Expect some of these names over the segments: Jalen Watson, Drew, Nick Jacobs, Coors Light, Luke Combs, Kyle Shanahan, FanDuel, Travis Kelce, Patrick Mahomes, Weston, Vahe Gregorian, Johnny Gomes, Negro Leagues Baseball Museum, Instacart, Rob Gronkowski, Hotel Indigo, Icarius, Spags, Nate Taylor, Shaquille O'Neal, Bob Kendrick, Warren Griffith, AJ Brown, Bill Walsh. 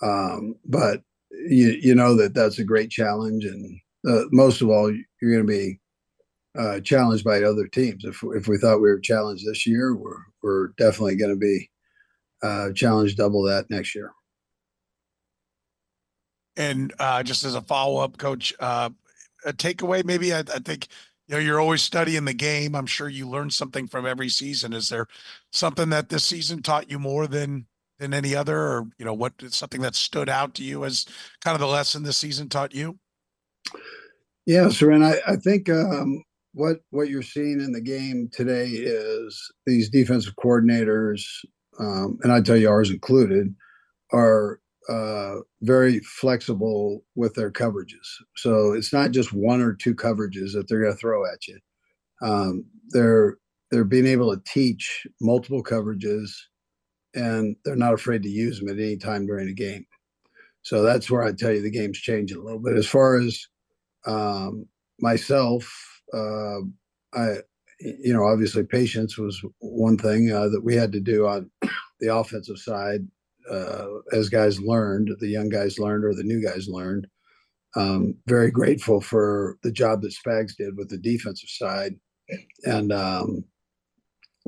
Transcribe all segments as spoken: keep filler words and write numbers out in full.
Um, but you, you know that that's a great challenge. And uh, most of all, you're going to be uh, challenged by other teams. If if we thought we were challenged this year, we're, we're definitely going to be uh, challenged double that next year. And uh, just as a follow-up, Coach, uh, a takeaway, maybe I, I think, you know, you're always studying the game. I'm sure you learn something from every season. Is there something that this season taught you more than than any other, or, you know, what something that stood out to you as kind of the lesson this season taught you? Yeah, Seren, I, I think um, what what you're seeing in the game today is these defensive coordinators, um, and I tell you ours included, are uh, very flexible with their coverages. So it's not just one or two coverages that they're going to throw at you. Um, they're they're being able to teach multiple coverages, and they're not afraid to use them at any time during a game. So that's where I tell you the game's changing a little bit. As far as um, myself, uh, I, you know, obviously patience was one thing uh, that we had to do on the offensive side uh, as guys learned, the young guys learned or the new guys learned. Um, very grateful for the job that Spags did with the defensive side. And um,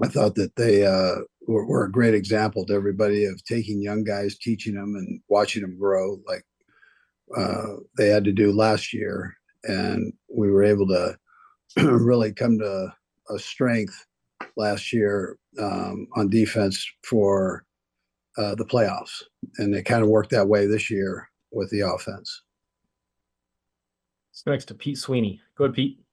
I thought that they uh, – we're a great example to everybody of taking young guys, teaching them and watching them grow like uh, they had to do last year. And we were able to really come to a strength last year um, on defense for uh, the playoffs. And it kind of worked that way this year with the offense. Let's go next to Pete Sweeney. Go ahead, Pete.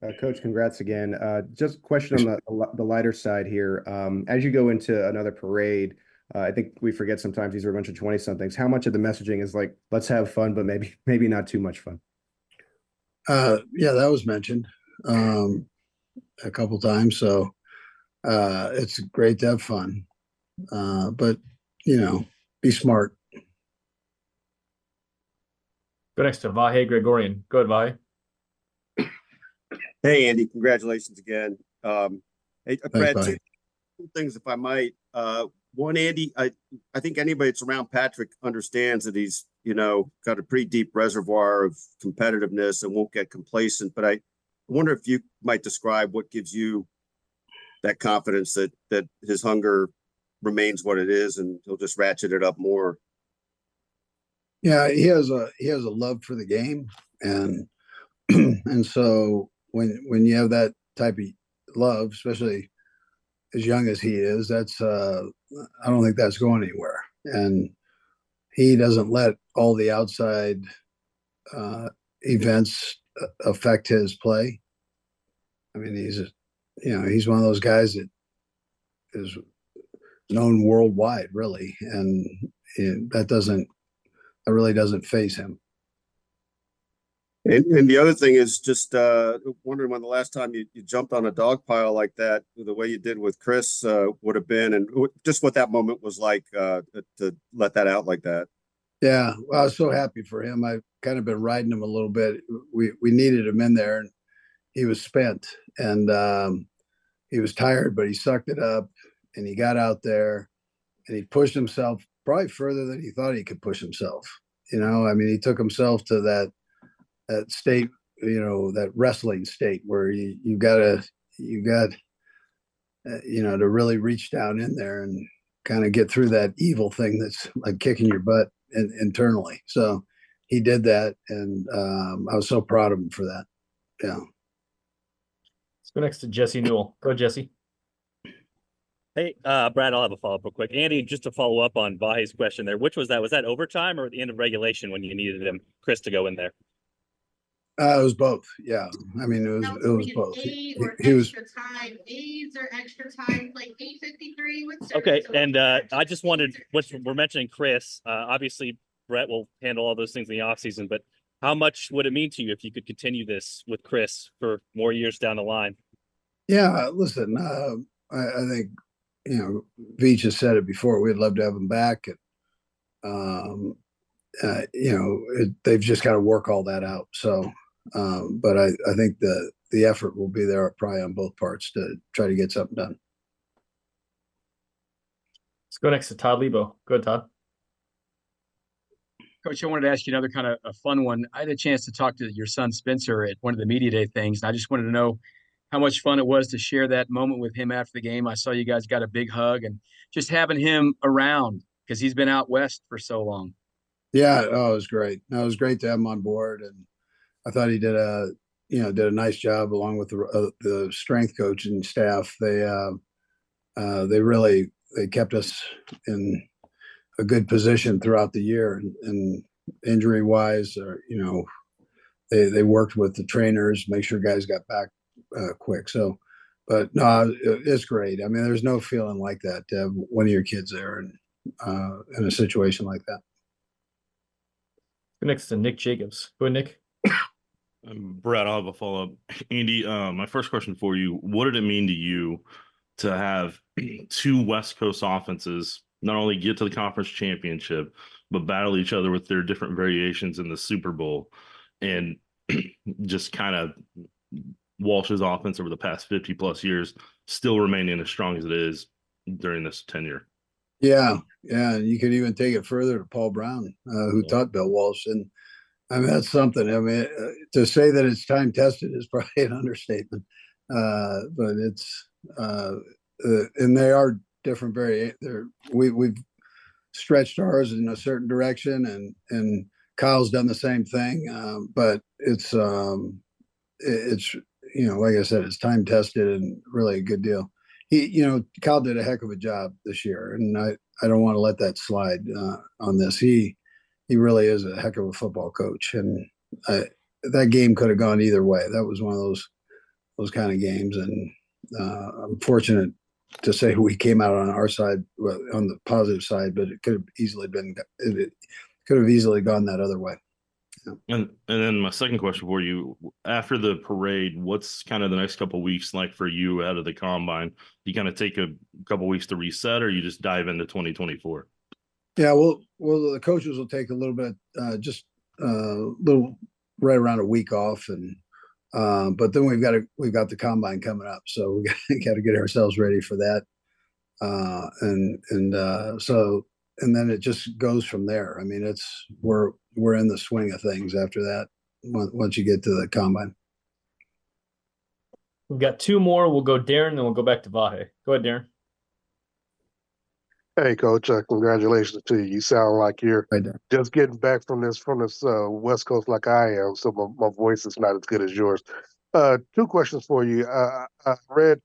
Uh, Coach, congrats again. Uh, just a question on the, the lighter side here. Um, as you go into another parade, uh, I think we forget sometimes these are a bunch of twenty-somethings. How much of the messaging is like, let's have fun, but maybe maybe not too much fun? Uh, yeah, that was mentioned um, a couple times. So uh, it's great to have fun. Uh, but, you know, be smart. Go next to Vahe Gregorian. Go ahead, Vahe. Hey, Andy, congratulations again. Um, hey, Brad, two, two things, if I might. Uh, one, Andy, I, I think anybody that's around Patrick understands that he's, you know, got a pretty deep reservoir of competitiveness and won't get complacent. But I wonder if you might describe what gives you that confidence that that his hunger remains what it is and he'll just ratchet it up more. Yeah, he has a he has a love for the game. And and so when when you have that type of love, especially as young as he is, that's uh, I don't think that's going anywhere. And he doesn't let all the outside uh, events affect his play. I mean, he's, you know, he's one of those guys that is known worldwide, really. And it, that doesn't, that really doesn't faze him. And, and the other thing is just uh, wondering when the last time you, you jumped on a dog pile like that, the way you did with Chris uh, would have been, and w- just what that moment was like uh, to let that out like that. Yeah, well, I was so happy for him. I've kind of been riding him a little bit. We we needed him in there, and he was spent, and um, he was tired, but he sucked it up, and he got out there, and he pushed himself probably further than he thought he could push himself. You know, I mean, he took himself to that. That state, you know, that wrestling state where you you gotta you got, uh, you know, to really reach down in there and kind of get through that evil thing that's like kicking your butt in, internally. So he did that, and um, I was so proud of him for that. Yeah. Let's go next to Jesse Newell. Go, Jesse. Hey, uh, Brad, I'll have a follow-up real quick. Andy, just to follow up on Vahe's question there, which was that? Was that overtime or at the end of regulation when you needed him, Chris, to go in there? Uh, it was both. Yeah. I mean, it was, it was both. He, he was time. Aids or extra time, like eight fifty-three. Okay. And uh, I just wondered, which we're mentioning Chris, uh, obviously Brett will handle all those things in the off season, but how much would it mean to you if you could continue this with Chris for more years down the line? Yeah. Listen, uh, I, I think, you know, V just said it before, we'd love to have him back. And, um, uh, you know, it, they've just got to work all that out. So, Um, but I, I think the, the effort will be there probably on both parts to try to get something done. Let's go next to Todd Lebo. Go ahead, Todd. Coach, I wanted to ask you another kind of a fun one. I had a chance to talk to your son Spencer at one of the media day things, and I just wanted to know how much fun it was to share that moment with him after the game. I saw you guys got a big hug, and just having him around because he's been out west for so long. Yeah, oh, it was great. No, it was great to have him on board, and I thought he did a, you know, did a nice job along with the, uh, the strength coach and staff. They, uh, uh, they really, they kept us in a good position throughout the year, and, and injury wise, or, you know, they, they worked with the trainers, make sure guys got back uh, quick. So, but no, it, it's great. I mean, there's no feeling like that to have one of your kids there and uh, in a situation like that. Next to Nick Jacobs. Go ahead, Nick. Brad, I'll have a follow-up. Andy, uh, my first question for you, what did it mean to you to have two West Coast offenses not only get to the conference championship, but battle each other with their different variations in the Super Bowl, and just kind of Walsh's offense over the past fifty-plus years still remaining as strong as it is during this tenure? Yeah, yeah, and you could even take it further to Paul Brown, uh, who yeah. taught Bill Walsh, and I mean, that's something. I mean, to say that it's time tested is probably an understatement, uh, but it's, uh, uh, and they are different. Very, we, we've stretched ours in a certain direction, and, and Kyle's done the same thing. Um, but it's, um, it's, you know, like I said, it's time tested and really a good deal. He, you know, Kyle did a heck of a job this year, and I, I don't want to let that slide uh, on this. He, He really is a heck of a football coach, and I, that game could have gone either way. That was one of those those kind of games, and uh, I'm fortunate to say we came out on our side, on the positive side, but it could have easily been it could have easily gone that other way. Yeah. And and then my second question for you: after the parade, what's kind of the next couple of weeks like for you out of the combine? You kind of take a couple of weeks to reset, or you just dive into twenty twenty-four? Yeah, well, well, the coaches will take a little bit, uh, just a uh, little, right around a week off, and uh, but then we've got a, we've got the combine coming up, so we got, got to get ourselves ready for that, uh, and and uh, so and then it just goes from there. I mean, it's we're we're in the swing of things after that. Once you get to the combine, we've got two more. We'll go Darren, then we'll go back to Vahe. Go ahead, Darren. Hey, Coach, uh, congratulations to you. You sound like you're right just getting back from this from this uh, West Coast like I am, so my, my voice is not as good as yours. Uh, two questions for you. Uh, I read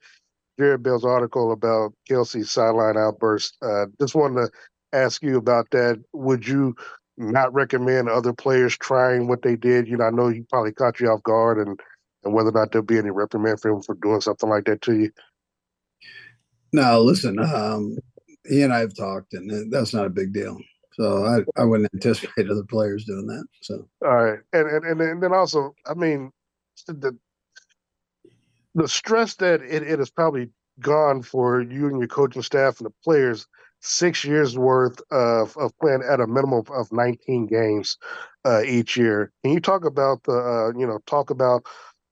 Jared Bell's article about Kelce's sideline outburst. Uh, just wanted to ask you about that. Would you not recommend other players trying what they did? You know, I know he probably caught you off guard, and, and whether or not there'll be any reprimand for him for doing something like that to you. No, listen, um, he and I have talked, and that's not a big deal. So I, I wouldn't anticipate other players doing that. So all right, and and and then also, I mean, the the stress that it, it has probably gone for you and your coaching staff and the players. Six years worth of of playing at a minimum of nineteen games uh, each year. Can you talk about the uh, you know talk about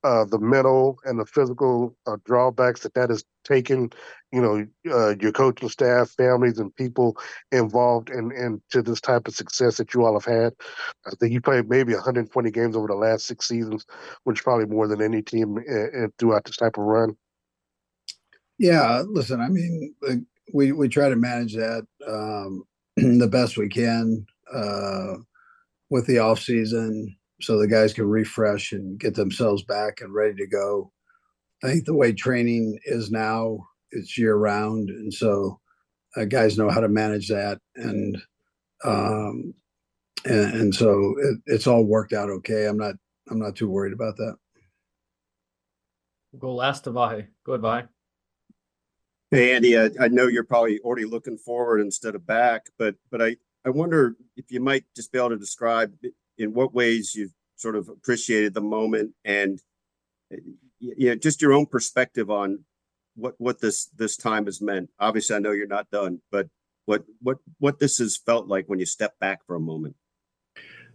Uh, the mental and the physical uh, drawbacks that that has taken, you know, uh, your coaching staff, families, and people involved in, in to this type of success that you all have had? I think you played maybe one hundred twenty games over the last six seasons, which is probably more than any team in, in, throughout this type of run. Yeah, listen, I mean, we we try to manage that um, the best we can uh, with the off season, so the guys can refresh and get themselves back and ready to go. I think the way training is now, it's year round, and so uh, guys know how to manage that, and um, and, and so it, it's all worked out okay. I'm not I'm not too worried about that. We'll go last to Vahe. Go ahead, Vahe. Hey, Andy, I, I know you're probably already looking forward instead of back, but but I, I wonder if you might just be able to describe in what ways you've sort of appreciated the moment and you know, just your own perspective on what, what this this time has meant. Obviously, I know you're not done, but what what what this has felt like when you step back for a moment.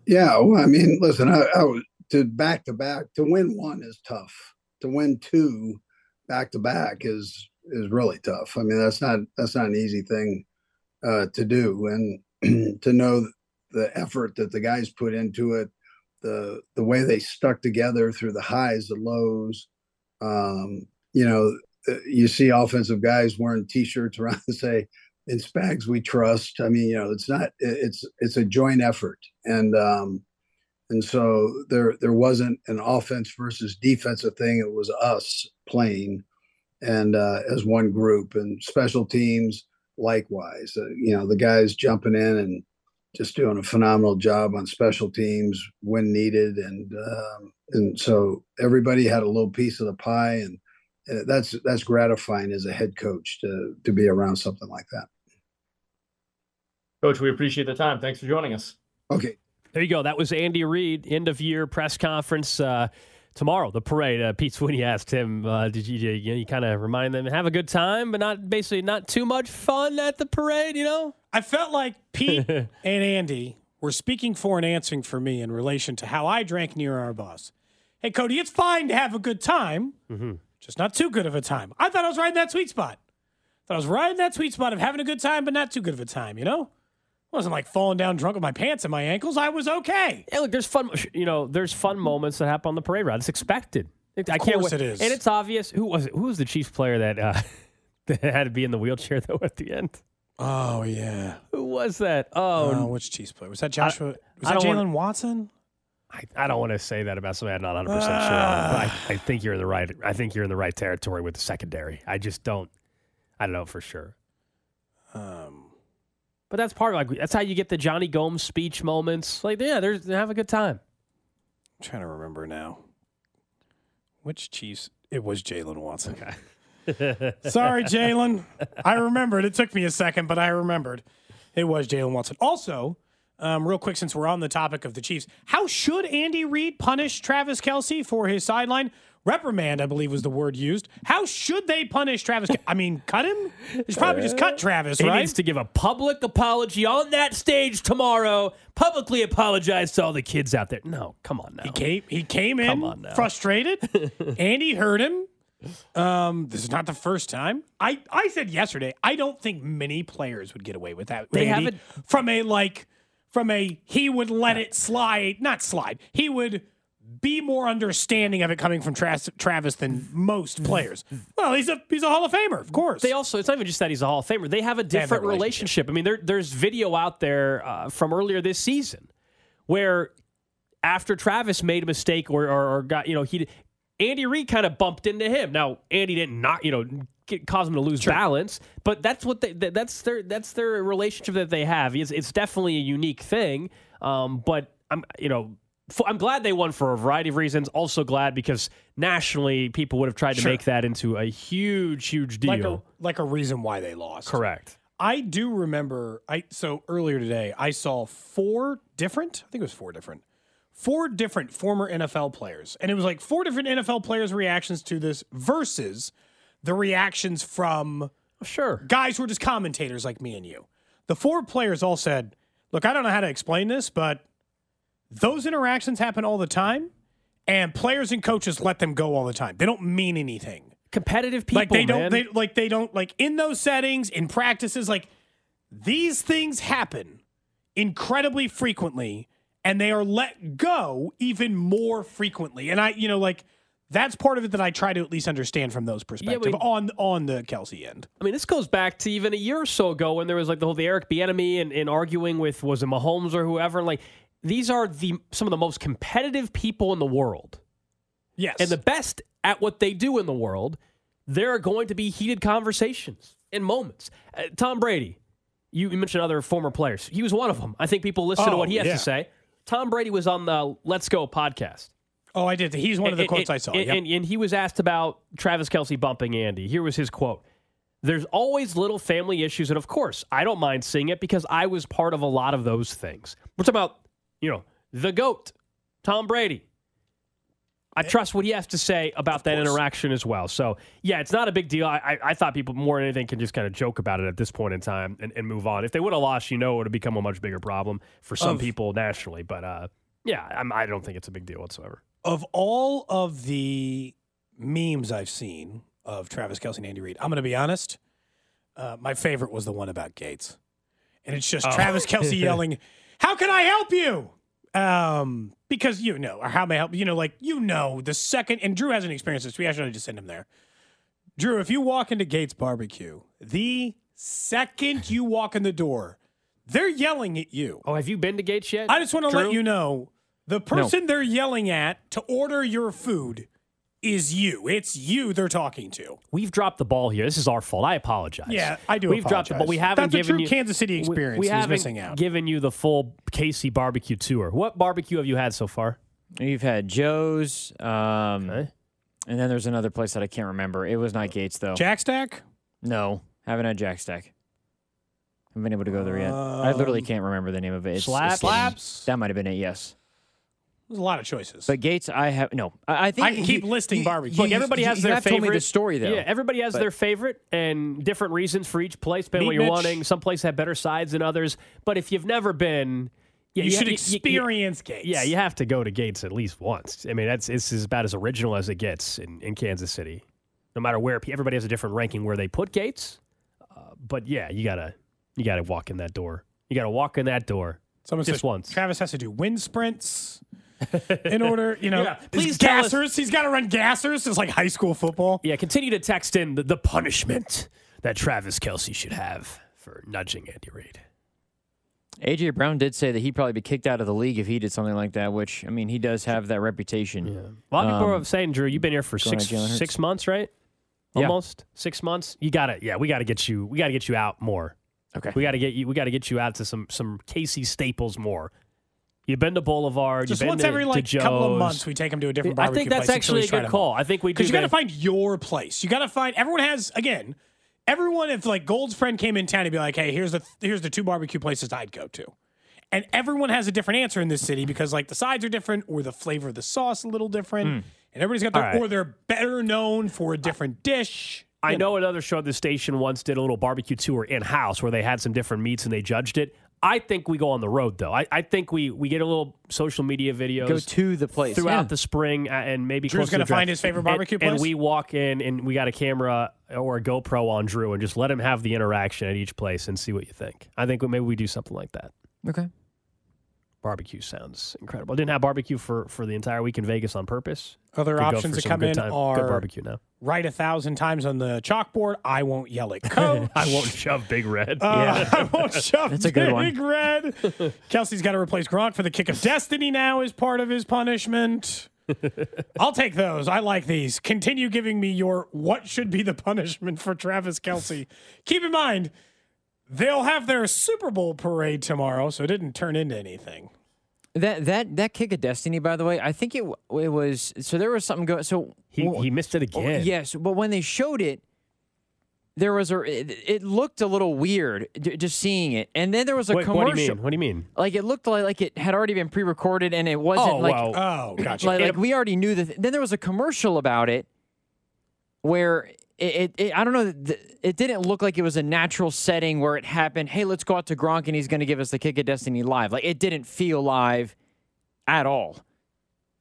Yeah, well, I mean, listen, I, I was to back to back, to win one is tough. To win two back to back is is really tough. I mean, that's not that's not an easy thing uh, to do, and to know the effort that the guys put into it, the the way they stuck together through the highs, the lows. Um, you know, you see offensive guys wearing T-shirts around that say, "In Spags we trust." I mean, you know, it's not it's it's a joint effort, and um, and so there there wasn't an offense versus defensive thing. It was us playing. And uh, as one group, and special teams likewise. Uh, you know, the guys jumping in and just doing a phenomenal job on special teams when needed, and um, and so everybody had a little piece of the pie, and uh, that's that's gratifying as a head coach to to be around something like that. Coach, we appreciate the time. Thanks for joining us. Okay, there you go. That was Andy Reid, end of year press conference. Uh, Tomorrow, the parade, uh, Pete Sweeney asked him, uh, did you, you, you kind of remind them, have a good time, but not basically not too much fun at the parade, you know? I felt like Pete and Andy were speaking for and answering for me in relation to how I drank near our boss. Hey, Cody, it's fine to have a good time, mm-hmm. just not too good of a time. I thought I was riding that sweet spot. I thought I was riding that sweet spot of having a good time, but not too good of a time, you know? I wasn't like falling down drunk with my pants and my ankles. I was okay. Yeah, look, there's fun, you know, there's fun moments that happen on the parade route. It's expected. Of I can't course wait. It is. And it's obvious. Who was it? Who was the Chiefs player that, uh, that had to be in the wheelchair, though, at the end? Oh, yeah. Who was that? Oh, uh, which Chiefs player? Was that Joshua? I, was I that Jalen wanna, Watson? I, I don't want to say that about somebody I'm not one hundred percent uh, sure on. But I, I think you're in the right. I think you're in the right territory with the secondary. I just don't. I don't know for sure. Um. But that's part of like that's how you get the Johnny Gomes speech moments. Like, yeah, there's they have a good time. I'm trying to remember now. Which Chiefs? It was Jalen Watson. Okay. Sorry, Jalen. I remembered. It took me a second, but I remembered. It was Jalen Watson. Also, um, real quick, since we're on the topic of the Chiefs, how should Andy Reid punish Travis Kelce for his sideline? Reprimand, I believe, was the word used. How should they punish Travis? I mean, cut him? It's probably just cut Travis, right? He needs to give a public apology on that stage tomorrow. Publicly apologize to all the kids out there. No, come on now. He came, he came in frustrated. Andy heard him. Um, this is not the first time. I, I said yesterday, I don't think many players would get away with that. They haven't. From a, like, from a, he would let it slide. Not slide. He would... be more understanding of it coming from Tra- Travis than most players. Well, he's a he's a Hall of Famer, of course. They also it's not even just that he's a Hall of Famer. They have a different have a relationship. relationship. I mean, there, there's video out there uh, from earlier this season where after Travis made a mistake or or, or got you know he Andy Reid kind of bumped into him. Now Andy didn't not you know get, cause him to lose sure. balance, but that's what they, that's their that's their relationship that they have. It's, it's definitely a unique thing. Um, but I'm you know. I'm glad they won for a variety of reasons. Also glad because nationally people would have tried to sure. make that into a huge, huge deal. Like a, like a reason why they lost. Correct. I do remember, I so earlier today, I saw four different, I think it was four different, four different former N F L players. And it was like four different N F L players' reactions to this versus the reactions from sure. guys who are just commentators like me and you. The four players all said, look, I don't know how to explain this, but those interactions happen all the time, and players and coaches let them go all the time. They don't mean anything. Competitive people, like they don't, man. They, like they don't, like in those settings, in practices, like these things happen incredibly frequently, and they are let go even more frequently. And I, you know, like That's part of it that I try to at least understand from those perspective yeah, we, on on the Kelce end. I mean, this goes back to even a year or so ago when there was like the whole the Eric Bieniemy and, and arguing with was it Mahomes or whoever. Like these are the some of the most competitive people in the world. Yes, and the best at what they do in the world. There are going to be heated conversations and moments. Uh, Tom Brady, you, you mentioned other former players. He was one of them. I think people listen oh, to what he has yeah. to say. Tom Brady was on the Let's Go podcast. Oh, I did. He's one and, of the and, quotes and, I saw. And, yep. and, and he was asked about Travis Kelce bumping Andy. Here was his quote. There's always little family issues. And of course, I don't mind seeing it because I was part of a lot of those things. We're talking about, you know, the GOAT, Tom Brady. I trust what he has to say about that interaction as well. So, yeah, it's not a big deal. I, I, I thought people more than anything can just kind of joke about it at this point in time and, and move on. If they would have lost, you know, it would have become a much bigger problem for some of, people nationally. But, uh, yeah, I'm, I don't think it's a big deal whatsoever. Of all of the memes I've seen of Travis Kelce and Andy Reid, I'm going to be honest, uh, my favorite was the one about Gates. And it's just oh. Travis Kelce yelling, "How can I help you?" Um, because, you know, or how may I help, you know, like, you know, the second, and Drew hasn't experienced this. We actually just send him there. Drew, if you walk into Gates Barbecue, the second you walk in the door, they're yelling at you. Oh, have you been to Gates yet? I just want to let you know, the person no. they're yelling at to order your food is you. It's you they're talking to. We've dropped the ball here. This is our fault. I apologize. Yeah, I do We've apologize. dropped the ball. We haven't That's given a true you, Kansas City experience. We, we haven't missing out. given you the full K C barbecue tour. What barbecue have you had so far? You've had Joe's, um, okay. and then there's another place that I can't remember. It was not Gates, though. Jack Stack? No, haven't had Jack Stack. Haven't been able to go there yet. Um, I literally can't remember the name of it. It's, slaps? It's slaps? That might have been it, yes. There's a lot of choices. But Gates, I have no. I think I can keep you, listing barbecue. Look, everybody you, has you their have favorite. Told me the story though. Yeah, everybody has but. their favorite and different reasons for each place. Depending on what you're Mitch. wanting, some places have better sides than others. But if you've never been, yeah, you, you should have, experience you, you, Gates. Yeah, you have to go to Gates at least once. I mean, that's it's about as original as it gets in, in Kansas City. No matter where, everybody has a different ranking where they put Gates. Uh, but yeah, you gotta you gotta walk in that door. You gotta walk in that door. Someone just says, once. Travis has to do wind sprints. In order, you know, yeah, please gassers. Us. He's got to run gassers. It's like high school football. Yeah, continue to text in the, the punishment that Travis Kelce should have for nudging Andy Reid. A J Brown did say that he'd probably be kicked out of the league if he did something like that, which, I mean, he does have that reputation. Yeah. A lot of people um, are saying, Drew, you've been here for six six months, right? Yeah. Almost six months. You got it. Yeah, we got to get you. We got to get you out more. Okay, we got to get you. We got to get you out to some some K C staples more. You've been to Boulevard. Just you've once been to, every like to couple of months, we take them to a different barbecue place. I think that's place actually a good call. I think we do because you got to find your place. You got to find. Everyone has again. Everyone, if like Gold's friend came in town, he'd be like, "Hey, here's the here's the two barbecue places I'd go to," and everyone has a different answer in this city because like the sides are different or the flavor of the sauce a little different, mm. and everybody's got their right. or they're better known for a different dish. I know, know another show at the station once did a little barbecue tour in house where they had some different meats and they judged it. I think we go on the road, though. I, I think we, we get a little social media videos. Go to the place. Throughout yeah. the spring uh, and maybe Drew's going to find his favorite barbecue and, place. And we walk in and we got a camera or a GoPro on Drew and just let him have the interaction at each place and see what you think. I think maybe we do something like that. Okay. Barbecue sounds incredible. I didn't have barbecue for, for the entire week in Vegas on purpose. Other options that come in time. are good barbecue now. Write a thousand times on the chalkboard. I won't yell at coach. I won't shove Big Red. Uh, yeah. I won't shove That's a good Big one. Red. Kelsey's got to replace Gronk for the kick of destiny now as part of his punishment. I'll take those. I like these. Continue giving me your what should be the punishment for Travis Kelce. Keep in mind, they'll have their Super Bowl parade tomorrow, so it didn't turn into anything. That that that kick of destiny, by the way, I think it it was so there was something going. So he well, he missed it again. Oh, yes, but when they showed it, there was a it, it looked a little weird d- just seeing it, and then there was a Wait, commercial. What do you mean? What do you mean? Like it looked like, like it had already been pre-recorded, and it wasn't oh, like wow. oh gotcha. Like, like we already knew that. Th- then there was a commercial about it where. It, it, it I don't know. It didn't look like it was a natural setting where it happened. Hey, let's go out to Gronk and he's going to give us the kick of destiny live. Like it didn't feel live at all.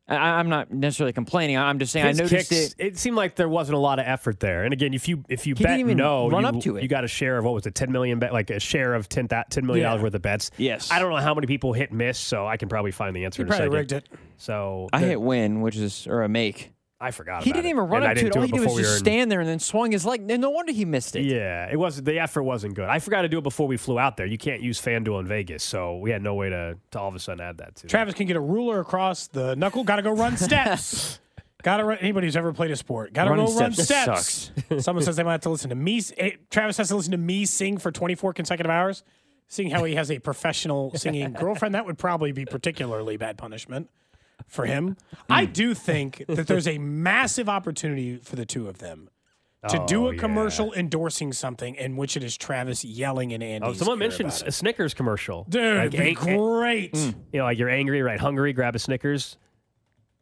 I, I'm not necessarily complaining. I'm just saying His I noticed kicks, it. It seemed like there wasn't a lot of effort there. And again, if you if you bet no, run you, up to it. You got a share of what was it, ten million bet, like a share of ten ten million dollars yeah. worth of bets. Yes. I don't know how many people hit miss, so I can probably find the answer. You in probably a rigged it. So I the, hit win, which is or a make. I forgot he about it. He didn't even run and up to it. All he did was just stand there and then swung his leg. No wonder he missed it. Yeah, it was the effort wasn't good. I forgot to do it before we flew out there. You can't use FanDuel in Vegas, so we had no way to, to all of a sudden add that to Travis that. Can get a ruler across the knuckle. Got to go run steps. Got to run. Anybody who's ever played a sport, got to go run steps. Sucks. Someone says they might have to listen to me. Travis has to listen to me sing for twenty-four consecutive hours. Seeing how he has a professional singing girlfriend, that would probably be particularly bad punishment for him. Mm. I do think that there's a massive opportunity for the two of them to oh, do a commercial yeah. endorsing something in which it is Travis yelling in Andy's. Oh, someone mentioned a Snickers commercial. Dude, like, it'd be great. Mm. You know, like you're angry, right? Hungry, grab a Snickers.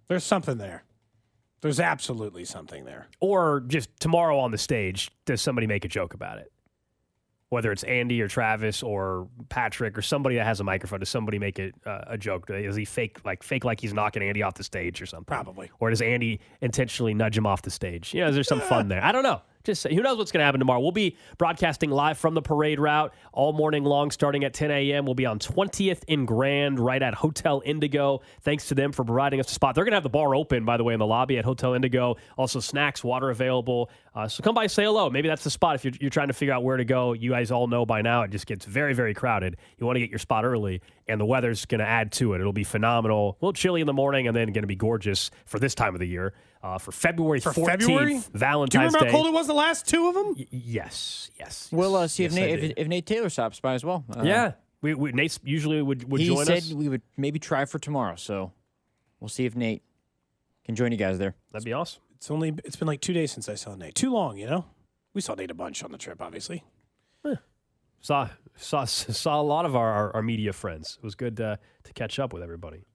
There's something there. There's absolutely something there. Or just tomorrow on the stage, does somebody make a joke about it? Whether it's Andy or Travis or Patrick or somebody that has a microphone, does somebody make it uh, a joke? Is he fake like fake like he's knocking Andy off the stage or something? Probably. Or does Andy intentionally nudge him off the stage? You know, is there some fun there? I don't know. Just who knows what's going to happen tomorrow? We'll be broadcasting live from the parade route all morning long, starting at ten a.m. We'll be on twentieth in Grand, right at Hotel Indigo. Thanks to them for providing us a spot. They're going to have the bar open, by the way, in the lobby at Hotel Indigo. Also, snacks, water available. Uh, so come by, say hello. Maybe that's the spot if you're, you're trying to figure out where to go. You guys all know by now it just gets very, very crowded. You want to get your spot early, and the weather's going to add to it. It'll be phenomenal. A little chilly in the morning, and then going to be gorgeous for this time of the year. Uh, for February fourteenth, February? Valentine's Day. Do you remember Day. How cold it was the last two of them? Y- yes, yes. We'll uh, see yes, if, Nate, if, if Nate Taylor stops by as well. Uh, yeah. We, we, Nate usually would, would join us. He said we would maybe try for tomorrow, so we'll see if Nate can join you guys there. That'd be awesome. It's only It's been like two days since I saw Nate. Too long, you know? We saw Nate a bunch on the trip, obviously. Huh. Saw, saw saw a lot of our, our, our media friends. It was good uh, to catch up with everybody.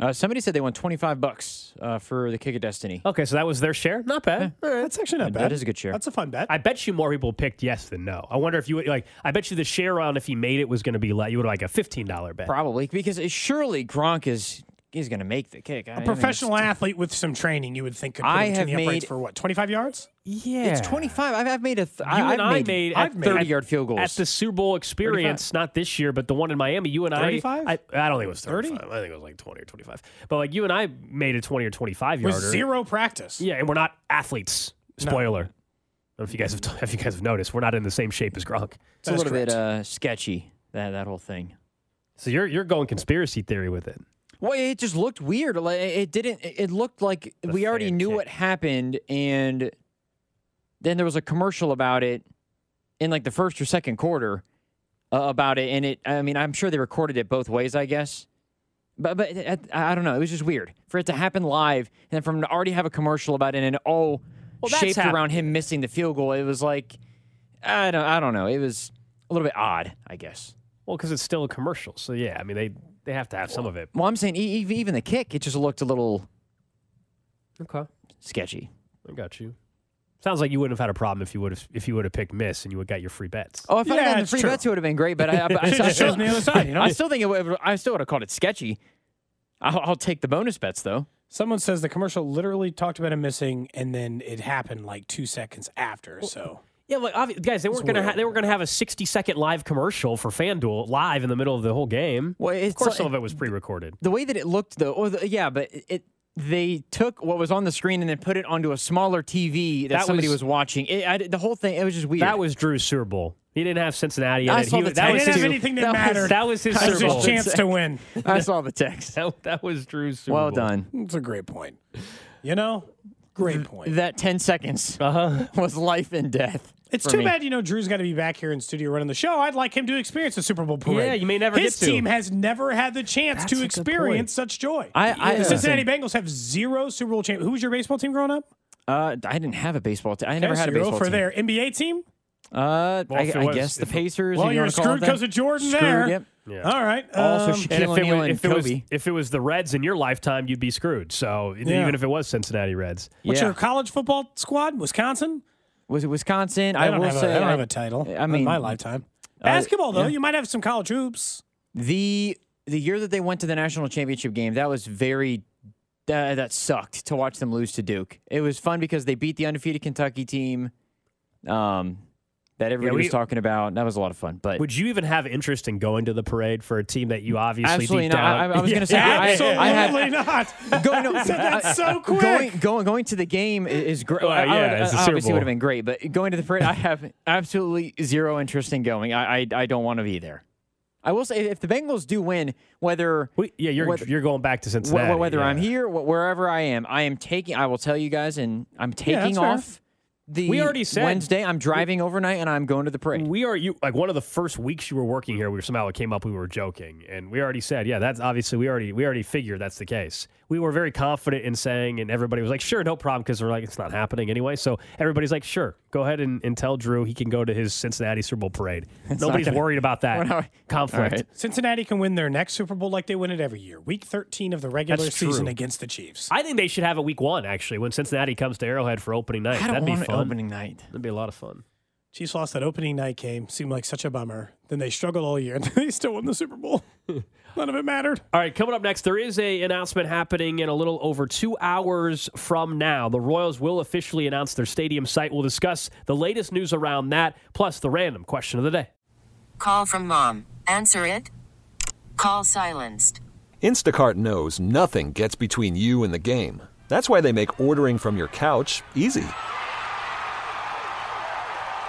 Uh, somebody said they won twenty-five bucks uh, for the Kick of Destiny. Okay, so that was their share? Not bad. Yeah. All right, that's actually not bad. That is a good share. That's a fun bet. I bet you more people picked yes than no. I wonder if you would, like, I bet you the share round, if he made it, was going to be, like, you would like a fifteen dollars bet. Probably, because surely Gronk is... He's going to make the kick. I a professional athlete with some training, you would think, could put I him to the uprights for, what, twenty-five yards? Yeah. It's twenty-five. I've, I've made a th- I, I've made, made I've a thirty-yard field goal. At the Super Bowl experience, thirty-five. Not this year, but the one in Miami, you and thirty-five? I... thirty-five? I, I don't think it was thirty-five. thirty? I think it was like twenty or twenty-five. But, like, you and I made a twenty or twenty-five-yarder. With zero practice. Yeah, and we're not athletes. Spoiler. No. I don't know if you guys have t- if you guys have noticed, we're not in the same shape as Gronk. It's a little correct. bit uh, sketchy, that, that whole thing. So you're you're going conspiracy theory with it. Well, it just looked weird. Like it didn't. It looked like the we already knew kick. What happened, and then there was a commercial about it in like the first or second quarter uh, about it. And it, I mean, I'm sure they recorded it both ways, I guess. But but it, I don't know. It was just weird for it to happen live, and then for him to already have a commercial about it, and it all well, shaped happened. around him missing the field goal. It was like I don't I don't know. It was a little bit odd, I guess. Well, because it's still a commercial, so yeah. I mean they. They have to have some well, of it. Well, I'm saying even the kick, it just looked a little okay, sketchy. I got you. Sounds like you wouldn't have had a problem if you would have if you would have picked miss and you would have got your free bets. Oh, if yeah, I had gotten the free true. bets, it would have been great. But I, I, I, I, still, on the other side, you know? I still think it would. I still would have called it sketchy. I'll, I'll take the bonus bets though. Someone says the commercial literally talked about him missing, and then it happened like two seconds after. Well, so. Yeah, like guys, they weren't going to ha- they were going to have a sixty second live commercial for FanDuel live in the middle of the whole game. Well, it's, of course, some of it was pre-recorded. The way that it looked, though, or the, yeah, but it they took what was on the screen and then put it onto a smaller T V that, that somebody was, was watching. It, I, the whole thing, it was just weird. That was Drew's Super Bowl. He didn't have Cincinnati. I in it. He, that that was didn't his, have anything that, that mattered. Was, that was his Super Bowl. That was his chance to win. I saw the text. That, that was Drew's Super well Bowl. Well done. That's a great point. You know, great point. That ten seconds uh-huh. was life and death. It's too me. bad, you know, Drew's got to be back here in studio running the show. I'd like him to experience the Super Bowl parade. Yeah, you may never His get to. His team has never had the chance That's to experience such joy. I, I, the uh, Cincinnati Bengals have zero Super Bowl champions. Who was your baseball team growing up? Uh, I didn't have a baseball team. I okay, never had a baseball team. For their N B A team? Uh, well, I, I guess the Pacers. Well, you're screwed because of Jordan screwed, there. Yep. Yeah. All right. Um, also, Shaquille O'Neal and, if it, was, if, it was, if it was the Reds in your lifetime, you'd be screwed. So yeah. even if it was Cincinnati Reds. What's yeah. your college football squad? Wisconsin? Was it Wisconsin? I, I will say a, I don't I, have a title. I mean, in my lifetime. Basketball uh, though, yeah. you might have some college hoops. The the year that they went to the national championship game, that was very uh, that sucked to watch them lose to Duke. It was fun because they beat the undefeated Kentucky team. Um, that everybody yeah, we, was talking about. That was a lot of fun. But would you even have interest in going to the parade for a team that you obviously absolutely deep not? Down? I, I was yeah. going to say yeah, I, absolutely I had, not. Going to, so that's so quick. Going, going, going to the game is great. Well, yeah, would, obviously would have been great, but going to the parade, I have absolutely zero interest in going. I I, I don't want to be there. I will say, if the Bengals do win, whether we, yeah, you're whether, you're going back to Cincinnati. Whether yeah. I'm here, wherever I am, I am taking. I will tell you guys, and I'm taking yeah, off. Fair. The we already said Wednesday. I'm driving we, overnight, and I'm going to the parade. We are you like one of the first weeks you were working here. We somehow it came up. We were joking, and we already said, yeah, that's obviously we already we already figured that's the case. We were very confident in saying, and everybody was like, sure, no problem, because we're like, it's not happening anyway. So everybody's like, sure, go ahead and, and tell Drew he can go to his Cincinnati Super Bowl parade. It's Nobody's gonna, worried about that not, conflict. Right. Cincinnati can win their next Super Bowl like they win it every year, Week thirteen of the regular that's season true. Against the Chiefs. I think they should have a Week One actually when Cincinnati comes to Arrowhead for opening night. That'd be fun. Opening night. That'd be a lot of fun. Chiefs lost that opening night game. Seemed like such a bummer. Then they struggled all year, and they still won the Super Bowl. None of it mattered. All right, coming up next, there is an announcement happening in a little over two hours from now. The Royals will officially announce their stadium site. We'll discuss the latest news around that, plus the random question of the day. Call from mom. Answer it. Call silenced. Instacart knows nothing gets between you and the game. That's why they make ordering from your couch easy.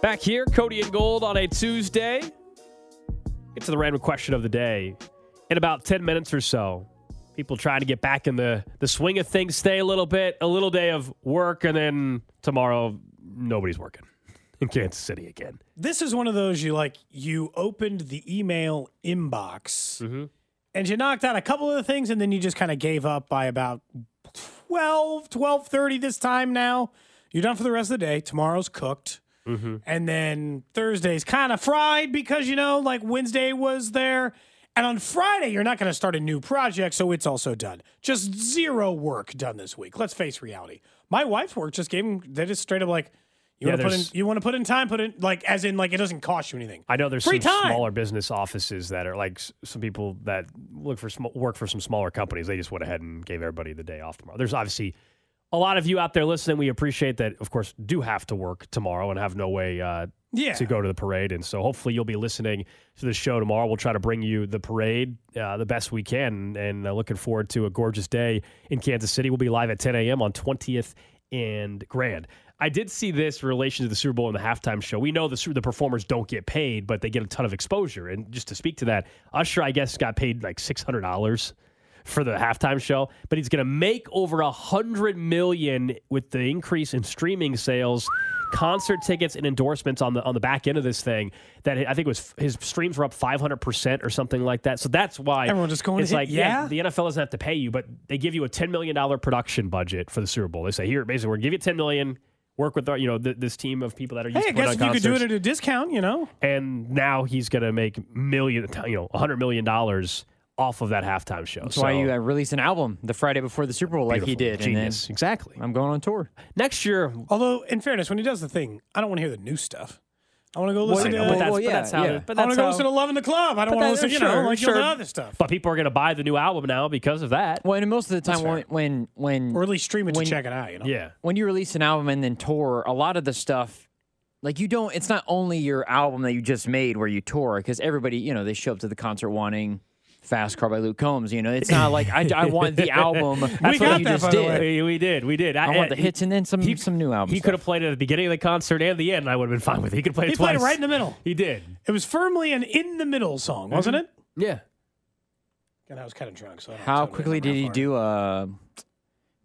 Back here, Cody and Gold on a Tuesday. Get to the random question of the day. In about ten minutes or so, people trying to get back in the, the swing of things, stay a little bit, a little day of work, and then tomorrow, nobody's working in Kansas City again. This is one of those you like, you opened the email inbox, mm-hmm. and you knocked out a couple of the things, and then you just kind of gave up by about twelve, twelve thirty this time now. You're done for the rest of the day. Tomorrow's cooked. Mm-hmm. And then Thursday's kind of fried because, you know, like Wednesday was there. And on Friday, you're not going to start a new project, so it's also done. Just zero work done this week. Let's face reality. My wife's work just gave them, they just straight up like, you yeah, want to put in, you want to put in time, put in, like, as in, like, it doesn't cost you anything. I know there's Free some time. Smaller business offices that are, like, some people that look for sm- work for some smaller companies. They just went ahead and gave everybody the day off tomorrow. There's obviously a lot of you out there listening, we appreciate that, of course, do have to work tomorrow and have no way uh, yeah. to go to the parade. And so hopefully you'll be listening to the show tomorrow. We'll try to bring you the parade uh, the best we can. And uh, looking forward to a gorgeous day in Kansas City. We'll be live at ten a.m. on twentieth and Grand. I did see this in relation to the Super Bowl and the halftime show. We know the, the performers don't get paid, but they get a ton of exposure. And just to speak to that, Usher, I guess, got paid like six hundred dollars. For the halftime show, but he's going to make over one hundred million dollars with the increase in streaming sales, concert tickets, and endorsements on the on the back end of this thing. That I think was his streams were up five hundred percent or something like that. So that's why everyone just going. It's to like hit, yeah, yeah, the N F L doesn't have to pay you, but they give you a ten million dollars production budget for the Super Bowl. They say here, basically, we're gonna give you ten million dollars. Work with our, you know, th- this team of people that are used hey, to put on concerts. Hey, I guess you could do it at a discount, you know. And now he's going to make million, you know, one hundred million dollars. Off of that halftime show. That's so, why you uh, released an album the Friday before the Super Bowl, like he did. Genius. And then, exactly. I'm going on tour next year. Although, in fairness, when he does the thing, I don't want to hear the new stuff. I want to go listen well, to. But that's, well, yeah, but that's how. Yeah. It, but that's I want to go how, listen to Love in the Club. I don't want to listen, you know, sure, like sure. the other stuff. But people are going to buy the new album now because of that. Well, and most of the time, when, when when or at least stream it when, to check it out. You know, yeah. When you release an album and then tour, a lot of the stuff. Like, you don't. It's not only your album that you just made where you tour, because everybody, you know, they show up to the concert wanting Fast Car by Luke Combs. You know, it's not like I, I want the album. That's we what got you that, just did. We, we did. We did. I, I want the hits and then some he, some new albums. He could have played it at the beginning of the concert and the end, and I would have been fine with it. He could play it he twice. He played it right in the middle. He did. It was firmly an in the middle song, wasn't mm-hmm. it? Yeah. And I was kind of drunk. So I don't how quickly did he far. do uh,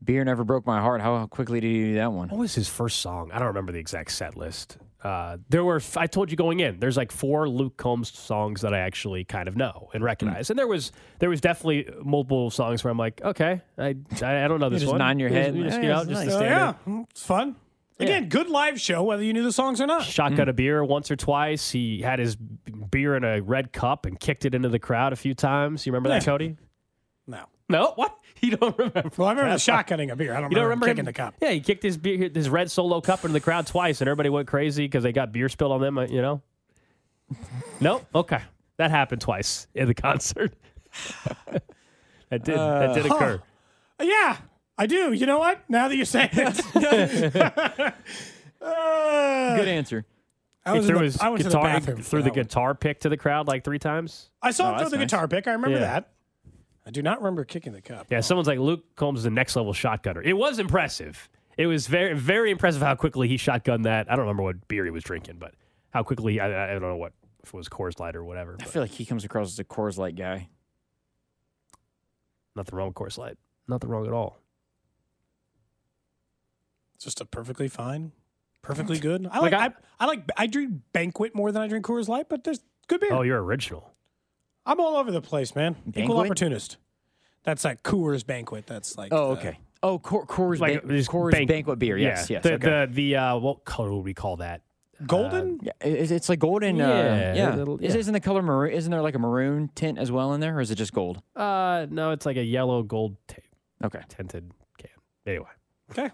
Beer Never Broke My Heart? How quickly did he do that one? What was his first song? I don't remember the exact set list. Uh, there were, f- I told you going in, there's like four Luke Combs songs that I actually kind of know and recognize. Mm. And there was there was definitely multiple songs where I'm like, okay, I I, I don't know this just one. Just nod in your head. You just, you know, just nice. uh, yeah, it's fun. Again, yeah. Good live show, whether you knew the songs or not. Shotgun mm. a beer once or twice. He had his beer in a red cup and kicked it into the crowd a few times. You remember yeah. that, Cody? No. No? What? You don't remember? Well, I remember the shotgunning a beer. I don't, you remember, don't remember kicking him? The cup. Yeah, he kicked his beer, his red Solo cup into the crowd twice, and everybody went crazy because they got beer spilled on them, you know? No? Okay. That happened twice in the concert. that did uh, That did occur. Huh. Yeah. I do. You know what? Now that you're saying it. uh, Good answer. I was he threw the, his I was guitar, the threw the guitar pick to the crowd like three times. I saw oh, him throw the nice. guitar pick. I remember yeah. that. I do not remember kicking the cup. Yeah, oh. Someone's like, Luke Combs is the next level shotgunner. It was impressive. It was very, very impressive how quickly he shotgunned that. I don't remember what beer he was drinking, but how quickly, I, I don't know what, if it was Coors Light or whatever. I but. feel like he comes across as a Coors Light guy. Nothing wrong with Coors Light. Nothing wrong at all. Just a perfectly fine, perfectly good. I like, like I, I, I like I drink Banquet more than I drink Coors Light, but there's good beer. Oh, you're original. I'm all over the place, man. Banquet? Equal opportunist. That's like Coors Banquet. That's like oh, okay. The, oh, Coors Coors, like, Ban- Coors Banquet. Banquet beer. Yes, yeah. yes. The okay. the, the uh, what color would we call that? Golden. Uh, it's, it's like golden. Yeah, uh, yeah. Little, yeah. Isn't the color maroon? Isn't there like a maroon tint as well in there, or is it just gold? Uh, no, it's like a yellow gold. T- okay, tinted can. Anyway. Okay.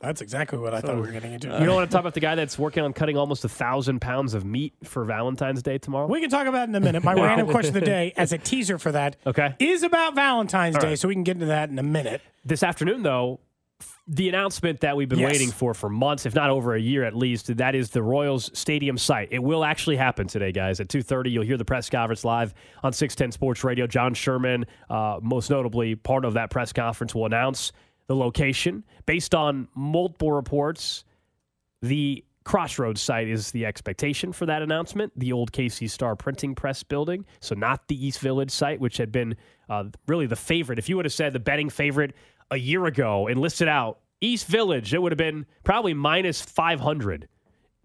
That's exactly what I so, thought we were getting into. You don't want to talk about the guy that's working on cutting almost a thousand pounds of meat for Valentine's Day tomorrow? We can talk about it in a minute. My wow. random question of the day, as a teaser for that, okay. is about Valentine's All Day, right. so we can get into that in a minute. This afternoon, though, the announcement that we've been yes. waiting for for months, if not over a year at least, that is the Royals Stadium site. It will actually happen today, guys. At two thirty, you'll hear the press conference live on six ten Sports Radio. John Sherman, uh, most notably part of that press conference, will announce the location. Based on multiple reports, the Crossroads site is the expectation for that announcement, the old K C Star printing press building, so not the East Village site, which had been uh, really the favorite. If you would have said the betting favorite a year ago and listed out East Village, it would have been probably minus five hundred,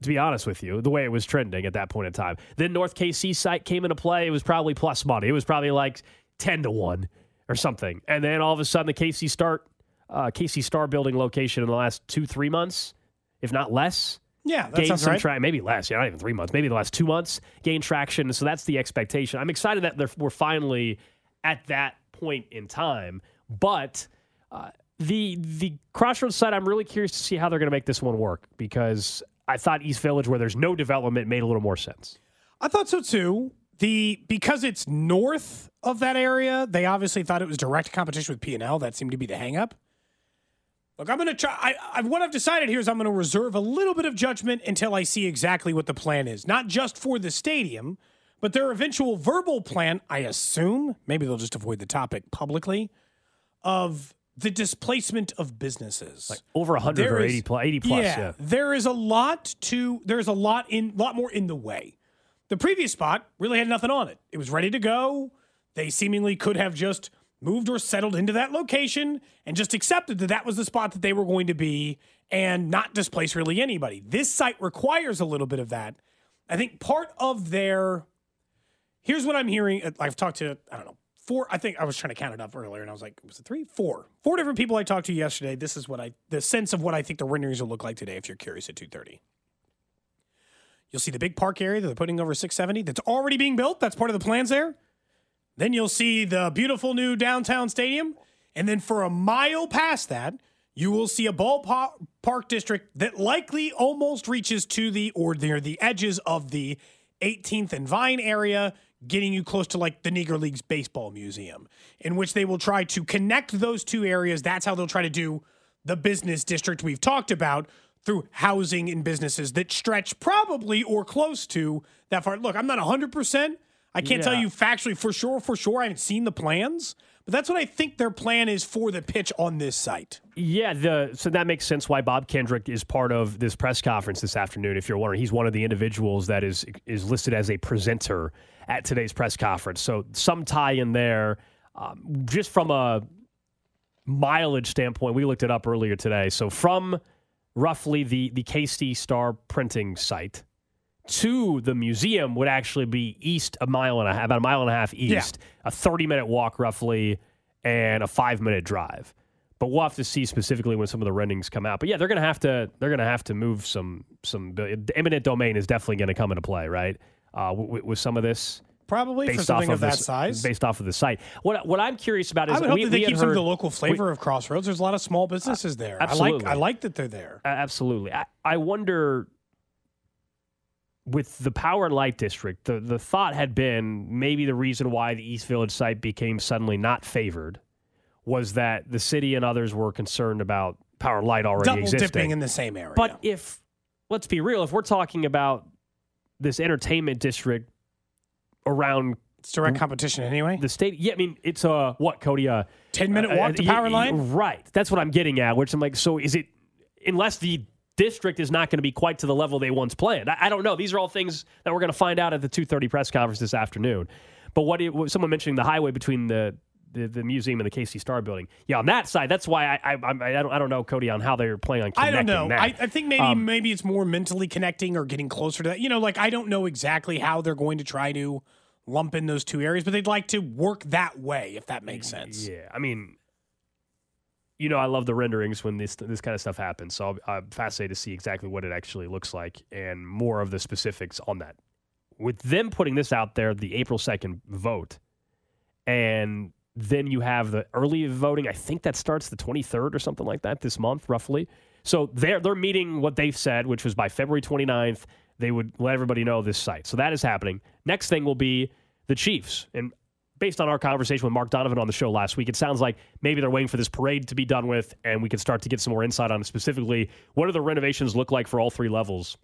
to be honest with you, the way it was trending at that point in time. Then North K C site came into play. It was probably plus money. It was probably like ten to one or something. And then all of a sudden the K C Star Uh, K C Star building location in the last two, three months, if not less. Yeah, that sounds right. Tra- maybe less. Yeah, not even three months. Maybe the last two months gained traction. So that's the expectation. I'm excited that we're finally at that point in time. But uh, the the Crossroads site, I'm really curious to see how they're going to make this one work, because I thought East Village, where there's no development, made a little more sense. I thought so too. The because it's north of that area, they obviously thought it was direct competition with P and L. That seemed to be the hang-up. Look, I'm going to try. I, I, what I've decided here is I'm going to reserve a little bit of judgment until I see exactly what the plan is, not just for the stadium, but their eventual verbal plan, I assume. Maybe they'll just avoid the topic publicly, of the displacement of businesses. Like over one hundred there or is, eighty plus. Yeah, yeah. There is a lot to, there's a lot in, lot more in the way. The previous spot really had nothing on it. It was ready to go. They seemingly could have just moved or settled into that location and just accepted that that was the spot that they were going to be and not displace really anybody. This site requires a little bit of that. I think part of their, here's what I'm hearing. I've talked to, I don't know, four, I think I was trying to count it up earlier and I was like, was it three? Four. Four different people I talked to yesterday. This is what I, the sense of what I think the renderings will look like today if you're curious at two thirty. You'll see the big park area that they're putting over six seventy that's already being built. That's part of the plans there. Then you'll see the beautiful new downtown stadium. And then for a mile past that, you will see a ballpark district that likely almost reaches to the or near the edges of the eighteenth and Vine area, getting you close to like the Negro Leagues Baseball Museum, in which they will try to connect those two areas. That's how they'll try to do the business district we've talked about, through housing and businesses that stretch probably or close to that far. Look, I'm not one hundred percent. I can't yeah. tell you factually for sure, for sure. I haven't seen the plans, But that's what I think their plan is for the pitch on this site. Yeah, the, so that makes sense why Bob Kendrick is part of this press conference this afternoon, if you're wondering. He's one of the individuals that is is listed as a presenter at today's press conference. So some tie in there. Um, just from a mileage standpoint, we looked it up earlier today. So from roughly the, the K C Star printing site to the museum would actually be east a mile and a half, about a mile and a half east, yeah. a thirty-minute walk roughly, and a five-minute drive. But we'll have to see specifically when some of the rendings come out. But yeah, they're gonna have to they're gonna have to move some some. Eminent domain is definitely gonna come into play, right? Uh, w- with some of this, probably for something of, of that this, size, based off of the site. What what I'm curious about is I would hope we, that they keep some of the local flavor we, of Crossroads. There's a lot of small businesses uh, there. Absolutely. I like I like that they're there. Uh, absolutely. I, I wonder. With the Power and Light district, the, the thought had been maybe the reason why the East Village site became suddenly not favored was that the city and others were concerned about Power and Light already Double existing. Double dipping in the same area. But if, let's be real, if we're talking about this entertainment district around... It's direct competition anyway? The state, yeah, I mean, it's a, what, Cody? A ten-minute walk uh, to Power and Light? Right. That's what I'm getting at, which I'm like, so is it, unless the... district is not going to be quite to the level they once planned. I, I don't know. These are all things that we're going to find out at the two thirty press conference this afternoon. But what, it, what someone mentioning the highway between the, the, the museum and the K C Star building. Yeah, on that side, that's why I I, I don't I don't know, Cody, on how they're playing on connecting. I don't know. That. I, I think maybe um, maybe it's more mentally connecting or getting closer to that. You know, like I don't know exactly how they're going to try to lump in those two areas, but they'd like to work that way, if that makes sense. Yeah, I mean... You know, I love the renderings when this this kind of stuff happens, so I'll, I'm fascinated to see exactly what it actually looks like and more of the specifics on that. With them putting this out there, the April second vote, and then you have the early voting. I think that starts the twenty-third or something like that this month, roughly. So they're, they're meeting what they've said, which was by February twenty-ninth, they would let everybody know this site. So that is happening. Next thing will be the Chiefs, and based on our conversation with Mark Donovan on the show last week, it sounds like maybe they're waiting for this parade to be done with, and we can start to get some more insight on specifically what do the renovations look like for all three levels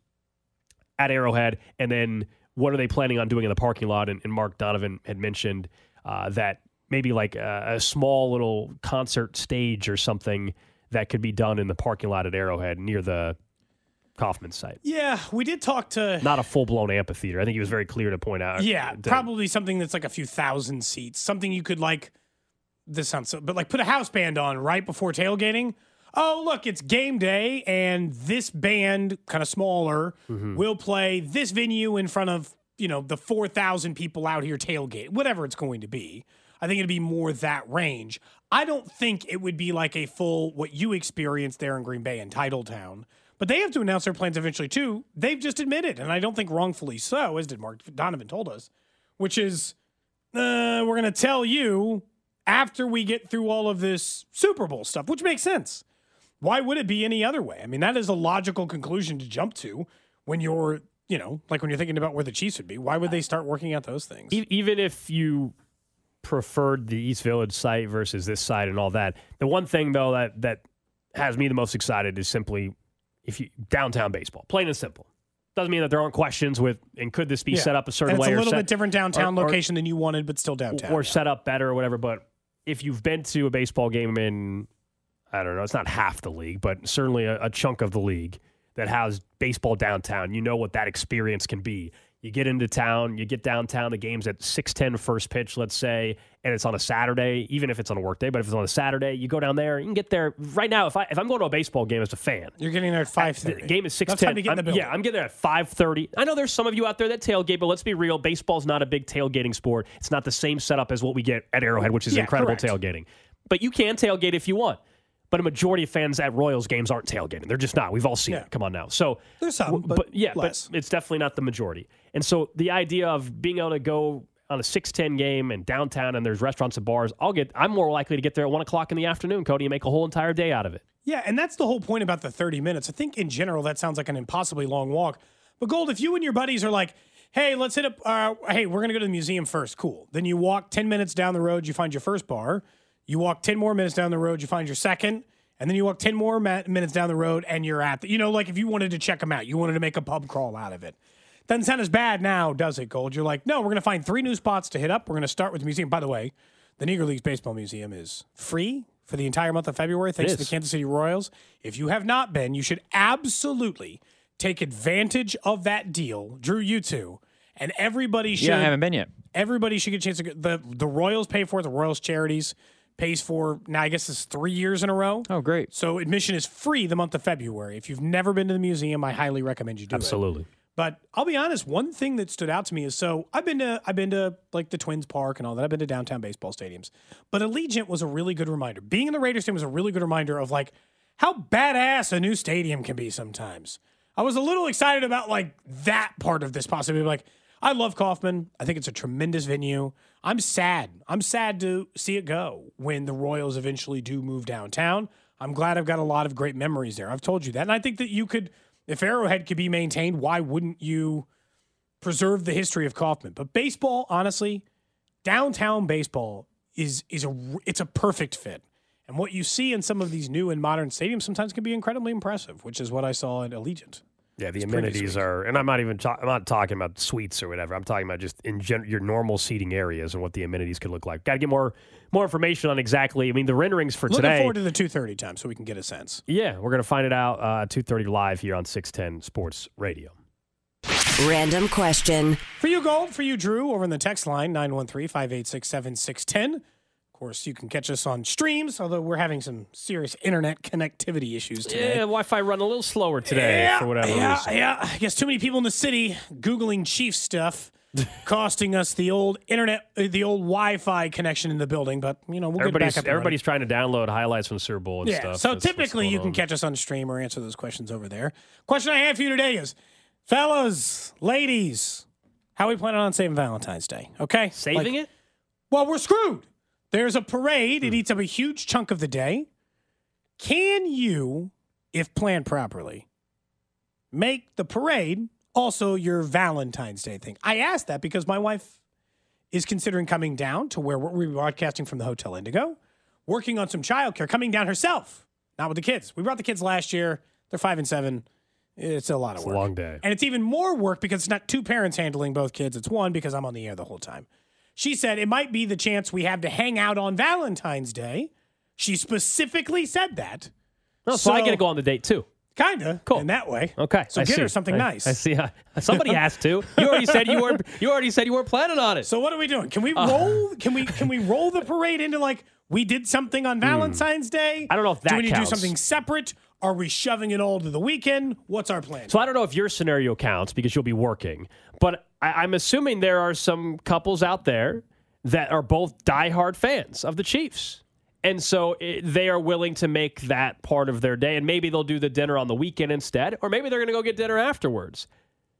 at Arrowhead, and then what are they planning on doing in the parking lot? And, and Mark Donovan had mentioned uh, that maybe like a, a small little concert stage or something that could be done in the parking lot at Arrowhead near the Kaufman site. Yeah, we did talk to... Not a full-blown amphitheater. I think he was very clear to point out. Yeah, to, probably something that's like a few thousand seats. Something you could like... This sounds so... But like put a house band on right before tailgating. Oh, look, it's game day, and this band, kind of smaller, mm-hmm. will play this venue in front of, you know, the four thousand people out here tailgate. Whatever it's going to be. I think it'd be more that range. I don't think it would be like a full, what you experienced there in Green Bay in Titletown. But they have to announce their plans eventually, too. They've just admitted, and I don't think wrongfully so, as did Mark Donovan told us, which is, uh, we're going to tell you after we get through all of this Super Bowl stuff, which makes sense. Why would it be any other way? I mean, that is a logical conclusion to jump to when you're, you know, like when you're thinking about where the Chiefs would be. Why would they start working out those things? Even if you preferred the East Village site versus this site and all that, the one thing, though, that, that has me the most excited is simply... If you downtown baseball, plain and simple, doesn't mean that there aren't questions with and could this be yeah. set up a certain and it's way? It's a little set, bit different downtown or, location or, than you wanted, but still downtown, or yeah. set up better or whatever. But if you've been to a baseball game in, I don't know, it's not half the league, but certainly a, a chunk of the league that has baseball downtown, you know what that experience can be. You get into town, you get downtown. The game's at six ten first pitch, let's say, and it's on a Saturday, even if it's on a work day. But if it's on a Saturday, you go down there. You can get there right now. If I if I'm going to a baseball game as a fan, you're getting there at five thirty. The game is six ten. Yeah, I'm getting there at five thirty. I know there's some of you out there that tailgate, but let's be real. Baseball's not a big tailgating sport. It's not the same setup as what we get at Arrowhead, which is yeah, incredible correct. tailgating. But you can tailgate if you want. But a majority of fans at Royals games aren't tailgating. They're just not. We've all seen yeah. it. Come on now. So there's some, but, but yeah, less. But it's definitely not the majority. And so the idea of being able to go on a six ten game and downtown and there's restaurants and bars, I'll get. I'm more likely to get there at one o'clock in the afternoon, Cody, and make a whole entire day out of it. Yeah, and that's the whole point about the thirty minutes. I think in general that sounds like an impossibly long walk. But Gold, if you and your buddies are like, hey, let's hit up. Uh, hey, we're gonna go to the museum first. Cool. Then you walk ten minutes down the road, you find your first bar. You walk ten more minutes down the road, you find your second, and then you walk ten more ma- minutes down the road, and you're at the, you know, like if you wanted to check them out, you wanted to make a pub crawl out of it. Doesn't sound as bad now, does it, Gold? You're like, no, we're going to find three new spots to hit up. We're going to start with the museum. By the way, The Negro Leagues Baseball Museum is free for the entire month of February, thanks to the Kansas City Royals. If you have not been, you should absolutely take advantage of that deal. Drew, you too. And everybody should. Yeah, I haven't been yet. Everybody should get a chance to go. The, the Royals pay for it. The Royals Charities pays for, now I guess it's three years in a row. Oh, great. So admission is free the month of February. If you've never been to the museum, I highly recommend you do Absolutely. It. Absolutely. But I'll be honest, one thing that stood out to me is, so I've been to, I've been to like the Twins Park and all that. I've been to downtown baseball stadiums. But Allegiant was a really good reminder. Being in the Raiders stadium was a really good reminder of like how badass a new stadium can be sometimes. I was a little excited about like that part of this possibility. Like, I love Kauffman. I think it's a tremendous venue. I'm sad. I'm sad to see it go when the Royals eventually do move downtown. I'm glad I've got a lot of great memories there. I've told you that. And I think that you could... If Arrowhead could be maintained, why wouldn't you preserve the history of Kauffman? But baseball, honestly, downtown baseball is is a it's a perfect fit. And what you see in some of these new and modern stadiums sometimes can be incredibly impressive, which is what I saw at Allegiant. Yeah, the it's amenities are, and I'm not even ta- I'm not talking about suites or whatever. I'm talking about just in gen- your normal seating areas and what the amenities could look like. Got to get more more information on exactly. I mean, the renderings for Looking today. Looking forward to the two thirty time so we can get a sense. Yeah, we're gonna find it out uh, two thirty live here on six ten Sports Radio. Random question for you, Gold. For you, Drew. Over in the text line nine one three, five eight six, seven six one zero. Of course, you can catch us on streams, although we're having some serious internet connectivity issues today. Yeah, Wi-Fi run a little slower today yeah, for whatever yeah, reason. Yeah, I guess too many people in the city Googling Chiefs stuff, costing us the old internet, uh, the old Wi-Fi connection in the building. But, you know, we'll everybody's, get back up. Everybody's trying to download highlights from Super Bowl and yeah, stuff. So that's typically you can catch us on stream or answer those questions over there. Question I have for you today is, fellas, ladies, how are we planning on saving Valentine's Day? Okay? Saving like, it? Well, we're screwed. There's a parade. It eats up a huge chunk of the day. Can you, if planned properly, make the parade also your Valentine's Day thing? I asked that because my wife is considering coming down to where we're broadcasting from the Hotel Indigo, working on some childcare, coming down herself, not with the kids. We brought the kids last year. They're five and seven. It's a lot of work. It's a long day. And it's even more work because it's not two parents handling both kids. It's one because I'm on the air the whole time. She said it might be the chance we have to hang out on Valentine's Day. She specifically said that. Well, so, so I get to go on the date, too. Kind of. Cool. In that way. Okay. So I get see. her something I, nice. I see. Uh, somebody has to. You already said you were You already said you were planning on it. So what are we doing? Can we uh, roll Can we? Can we roll the parade into like we did something on Valentine's Day? I don't know if that counts. Do we need counts. to do something separate? Are we shoving it all to the weekend? What's our plan? So I don't know if your scenario counts because you'll be working, but I, I'm assuming there are some couples out there that are both diehard fans of the Chiefs. And so it, they are willing to make that part of their day, and maybe they'll do the dinner on the weekend instead, or maybe they're going to go get dinner afterwards.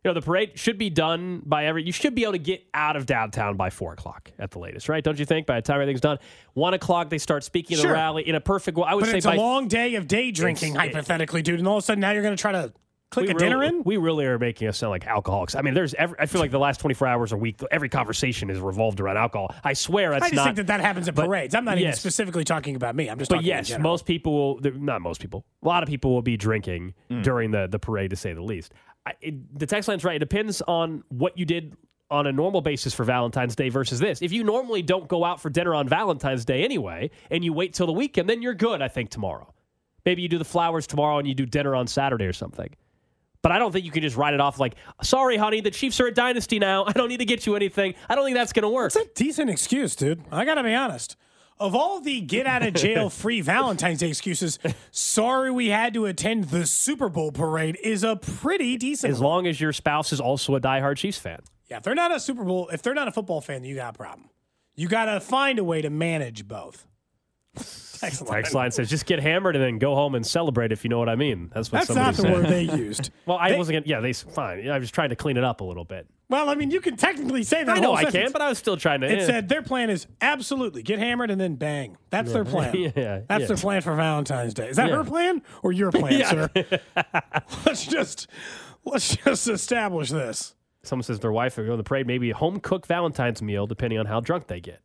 You know, the parade should be done by every... You should be able to get out of downtown by four o'clock at the latest, right? Don't you think? By the time everything's done, one o'clock, they start speaking at sure. the rally in a perfect... Well, I would but say it's by, a long day of day drinking, hypothetically, dude. And all of a sudden, now you're going to try to click a really, dinner in? We really are making us sound like alcoholics. I mean, there's. Every, I feel like the last twenty-four hours a week, every conversation is revolved around alcohol. I swear that's not... I just not, think that that happens at but, parades. I'm not yes. even specifically talking about me. I'm just but talking yes, in most people... Will, not most people. A lot of people will be drinking mm. during the, the parade, to say the least. I, it, the text line's right. It depends on what you did on a normal basis for Valentine's Day versus this. If you normally don't go out for dinner on Valentine's Day anyway, and you wait till the weekend, then you're good, I think, tomorrow. Maybe you do the flowers tomorrow and you do dinner on Saturday or something. But I don't think you can just write it off like, sorry, honey, the Chiefs are a dynasty now. I don't need to get you anything. I don't think that's going to work. That's a decent excuse, dude. I got to be honest. Of all the get-out-of-jail-free Valentine's Day excuses, sorry we had to attend the Super Bowl parade is a pretty decent As one. long as your spouse is also a diehard Chiefs fan. Yeah, if they're not a Super Bowl, if they're not a football fan, you got a problem. You got to find a way to manage both. Text line. Text line says, just get hammered and then go home and celebrate, if you know what I mean. That's what That's not the said. word they used. Well, I they, wasn't going to, yeah, they, fine. I was trying to clean it up a little bit. Well, I mean, you can technically say that. I know I sentence. can, but I was still trying to. It eh. said their plan is absolutely get hammered and then bang. That's yeah. their plan. yeah, That's yeah. their plan for Valentine's Day. Is that yeah. her plan or your plan, sir? let's just let's just establish this. Someone says their wife will go to the parade, maybe a home-cooked Valentine's meal, depending on how drunk they get.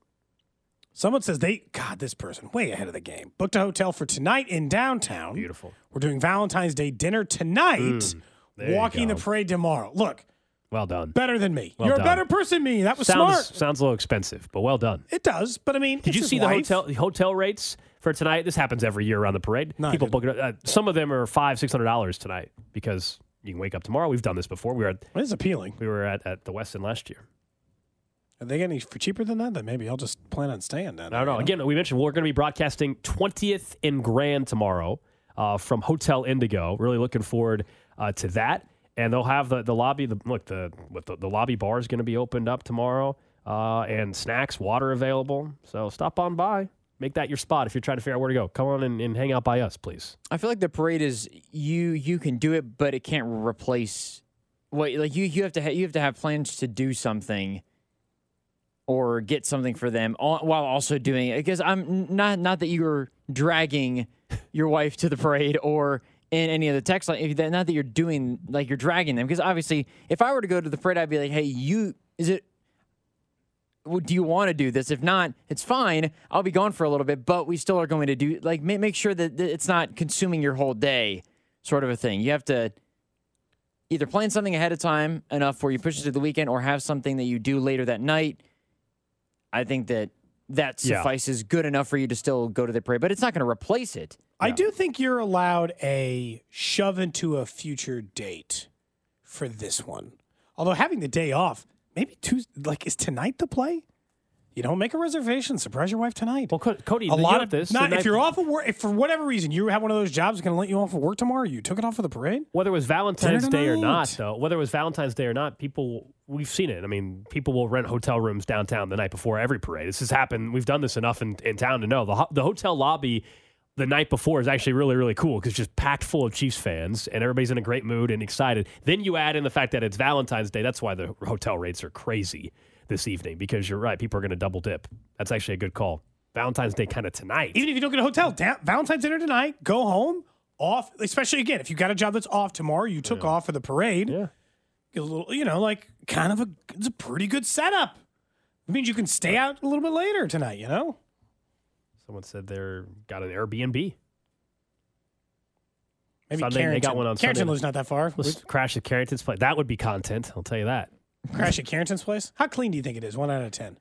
Someone says they, God, this person, way ahead of the game. Booked a hotel for tonight in downtown. Beautiful. We're doing Valentine's Day dinner tonight, mm, walking the parade tomorrow. Look. Well done. Better than me. Well You're done. a better person than me. That was sounds, smart. Sounds a little expensive, but well done. It does, but I mean, did you see the hotel, the hotel rates for tonight? This happens every year around the parade. No, People book it. Uh, some of them are five, six hundred dollars tonight because you can wake up tomorrow. We've done this before. We were. At, it is appealing. We were at, at the Weston last year. Are they getting any for cheaper than that? Then maybe I'll just plan on staying down there. I don't know. You know? Again, we mentioned we're going to be broadcasting twentieth and Grand tomorrow uh, from Hotel Indigo. Really looking forward uh, to that. And they'll have the, the lobby. The, look, the, what the the lobby bar is going to be opened up tomorrow, uh, and snacks, water available. So stop on by. Make that your spot if you're trying to figure out where to go. Come on and, and hang out by us, please. I feel like the parade is you. You can do it, but it can't replace what like you. You have to ha- you have to have plans to do something or get something for them all, while also doing it. Because I'm not not that you're dragging your wife to the parade or. In any of the text line, if that, not that you're doing like you're dragging them, because obviously, if I were to go to the parade, I'd be like, "Hey, you, is it? Well, do you want to do this? If not, it's fine. I'll be gone for a little bit, but we still are going to do like make make sure that it's not consuming your whole day, sort of a thing. You have to either plan something ahead of time enough where you push it to the weekend, or have something that you do later that night. I think that that suffices yeah. good enough for you to still go to the parade, but it's not going to replace it." I do think you're allowed a shove into a future date for this one. Although having the day off, maybe Tuesday, like is tonight the play? You know, make a reservation, surprise your wife tonight. Well, Co- Cody, a lot of this. Not if you're off of work, if for whatever reason you have one of those jobs that's going to let you off of work tomorrow, you took it off for the parade. Whether it was Valentine's Day or not, though, whether it was Valentine's Day or not, people we've seen it. I mean, people will rent hotel rooms downtown the night before every parade. This has happened. We've done this enough in, in town to know the ho- the hotel lobby. The night before is actually really, really cool because it's just packed full of Chiefs fans and everybody's in a great mood and excited. Then you add in the fact that it's Valentine's Day. That's why the hotel rates are crazy this evening because you're right. People are going to double dip. That's actually a good call. Valentine's Day kind of tonight. Even if you don't get a hotel, da- Valentine's dinner tonight, go home, off, especially again, if you got a job that's off tomorrow, you took yeah. off for the parade. Yeah. Get a little, you know, like kind of a, it's a pretty good setup. It means you can stay out a little bit later tonight, you know? Someone said they're got an Airbnb. Maybe Sunday, Carrington. They got one on Carrington lives not that far. Let's We'd... crash at Carrington's place. That would be content. I'll tell you that. Crash at Carrington's place? How clean do you think it is? One out of ten.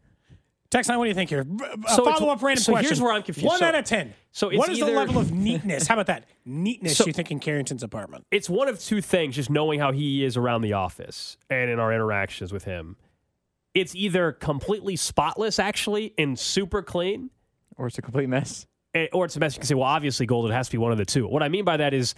Text line, what do you think here? A so follow-up random so question. So here's where I'm confused. One so, out of ten. So it's what is either... the level of neatness? How about that? Neatness so, you think in Carrington's apartment? It's one of two things, just knowing how he is around the office and in our interactions with him. It's either completely spotless, actually, and super clean, or it's a complete mess. And, or it's a mess. You can say, well, obviously, Golden has to be one of the two. What I mean by that is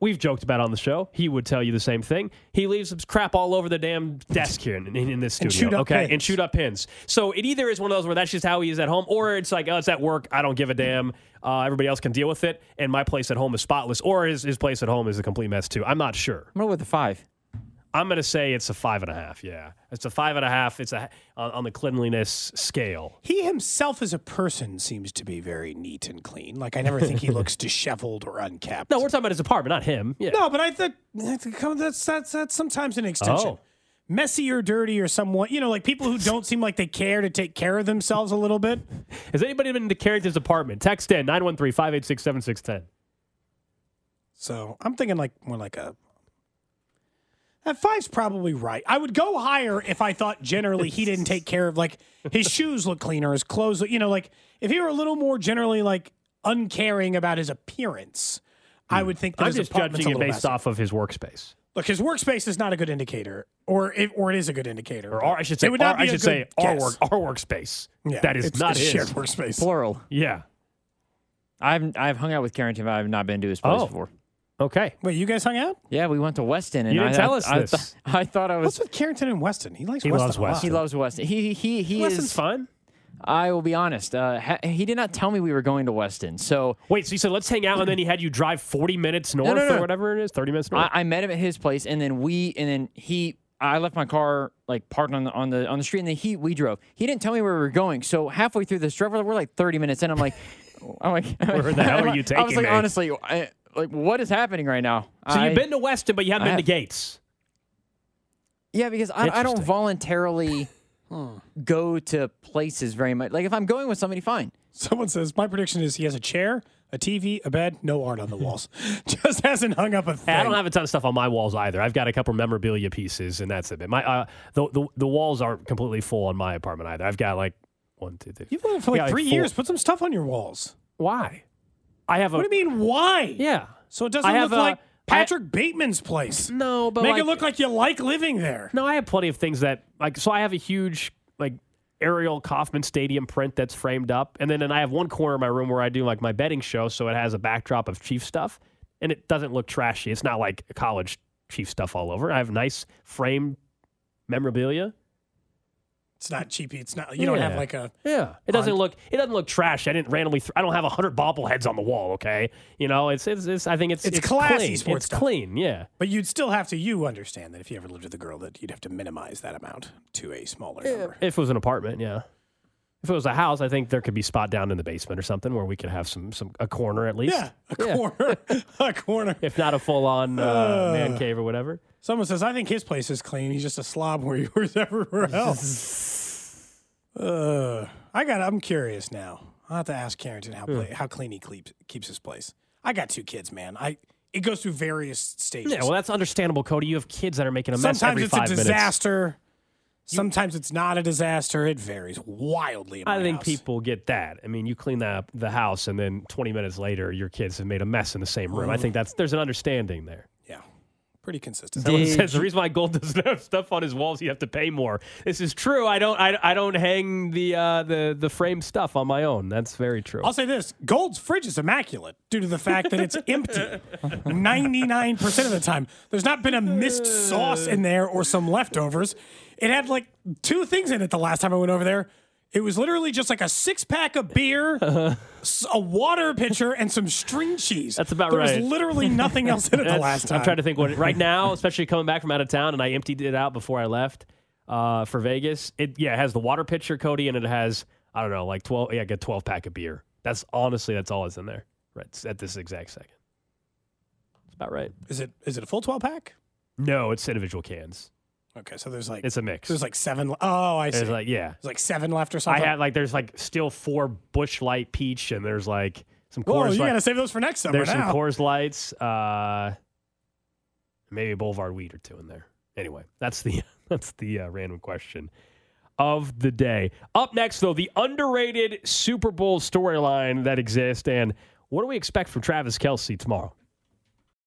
we've joked about on the show. He would tell you the same thing. He leaves crap all over the damn desk here in, in, in this studio. And shoot up okay, pins. And shoot up pins. So it either is one of those where that's just how he is at home, or it's like, oh, it's at work. I don't give a damn. Uh, everybody else can deal with it. And my place at home is spotless. Or his, his place at home is a complete mess, too. I'm not sure. I'm going with a five. I'm going to say it's a five and a half. Yeah. It's a five and a half. It's a, on, on the cleanliness scale. He himself as a person seems to be very neat and clean. Like, I never think he looks disheveled or unkempt. No, we're talking about his apartment, not him. Yeah. No, but I think that's, that's, that's sometimes an extension. Oh. Messy or dirty or somewhat, you know, like people who don't seem like they care to take care of themselves a little bit. Has anybody been to Carrington's apartment? Text in nine one three, five eight six, seven six one zero. So I'm thinking like more like a... That five's probably right. I would go higher if I thought generally he didn't take care of, like, his shoes look cleaner, his clothes look, you know, like, if he were a little more generally, like, uncaring about his appearance, mm. I would think that I'm his just apartment's judging a little it based messy. Off of his workspace. Look, his workspace is not a good indicator, or it, or it is a good indicator. Or our, I should say, it would not our, be I should say our, work, our workspace. Yeah, that is it's, not it's his. Shared workspace. Plural. Yeah. I've, I've hung out with Carrington, but I've not been to his place oh. before. Okay. Wait, you guys hung out? Yeah, we went to Weston. And you didn't I, tell us I, this. I, th- I thought I was... What's with Carrington and Weston? He likes he Weston loves Weston. He loves Weston. He, he, he Weston's is, fun. I will be honest. Uh, ha- he did not tell me we were going to Weston. So Wait, so you said let's hang out, and then he had you drive forty minutes north no, no, no. or whatever it is, thirty minutes north? I, I met him at his place, and then we... And then he... I left my car, like, parked on the on the, on the street, and then he, we drove. He didn't tell me where we were going, so halfway through this drive, we're like thirty minutes in. I'm like... I'm like where the hell are you taking me? I was like, me? honestly... I, Like, what is happening right now? So I, you've been to Weston, but you haven't I, been to Gates. Yeah, because I, I don't voluntarily go to places very much. Like, if I'm going with somebody, fine. Someone says, my prediction is he has a chair, a T V, a bed, no art on the walls. Just hasn't hung up a thing. I don't have a ton of stuff on my walls either. I've got a couple memorabilia pieces, and that's it. My uh, the, the the walls aren't completely full on my apartment either. I've got like one, two, three. You've lived for like three like years. Put some stuff on your walls. Why? I have a. What do you mean? Why? Yeah. So it doesn't look a, like Patrick I, Bateman's place. No, but make like, it look like you like living there. No, I have plenty of things that like. So I have a huge like. Ariel Kauffman Stadium print that's framed up. And then and I have one corner of my room where I do like my betting show, so it has a backdrop of Chiefs stuff, and it doesn't look trashy. It's not like college Chiefs stuff all over. I have nice framed memorabilia. It's not cheapy. It's not, you yeah. don't have like a, yeah, it doesn't on. look, it doesn't look trashy. I didn't randomly, th- I don't have a hundred bobbleheads on the wall. Okay. You know, it's, it's, it's I think it's, it's, it's classy clean. sports it's stuff. clean. Yeah. But you'd still have to, you understand that if you ever lived with a girl that you'd have to minimize that amount to a smaller yeah. number. If it was an apartment. Yeah. If it was a house, I think there could be spot down in the basement or something where we could have some, some, a corner at least. Yeah. A yeah. corner, a corner. If not a full on uh, uh, man cave or whatever. Someone says, I think his place is clean. He's just a slob where yours everywhere else. uh, I got, I'm curious now. I'll have to ask Carrington how play, how clean he keeps, keeps his place. I got two kids, man. I It goes through various stages. Yeah, well, that's understandable, Cody. You have kids that are making a mess Sometimes every five minutes. Sometimes it's a disaster. Minutes. Sometimes it's not a disaster. It varies wildly. In my I think house. people get that. I mean, you clean the, the house, and then twenty minutes later, your kids have made a mess in the same room. Mm. I think that's there's an understanding there. Pretty consistent. Someone says the reason why Gold doesn't have stuff on his walls, you have to pay more. This is true. I don't. I, I don't hang the uh, the the frame stuff on my own. That's very true. I'll say this: Gold's fridge is immaculate due to the fact that it's empty ninety-nine percent of the time. There's not been a missed sauce in there or some leftovers. It had like two things in it the last time I went over there. It was literally just like a six-pack of beer, uh-huh. a water pitcher, and some string cheese. That's about there right. There was literally nothing else in it the last time. I'm trying to think what it, right now, especially coming back from out of town, and I emptied it out before I left uh, for Vegas. It Yeah, it has the water pitcher, Cody, and it has, I don't know, like twelve, yeah, like a twelve-pack of beer. That's honestly, that's all that's in there right at this exact second. That's about right. Is it? Is it a full twelve-pack? No, it's individual cans. Okay, so there's like... It's a mix. There's like seven... Oh, I see. There's like, yeah. There's like seven left or something? I had like... There's like still four Busch Light Peach, and there's like some Coors Lights. Oh, you got to save those for next summer There's now. some Coors Lights, uh, maybe a Boulevard Wheat or two in there. Anyway, that's the that's the uh, random question of the day. Up next, though, the underrated Super Bowl storyline that exists, and what do we expect from Travis Kelce tomorrow?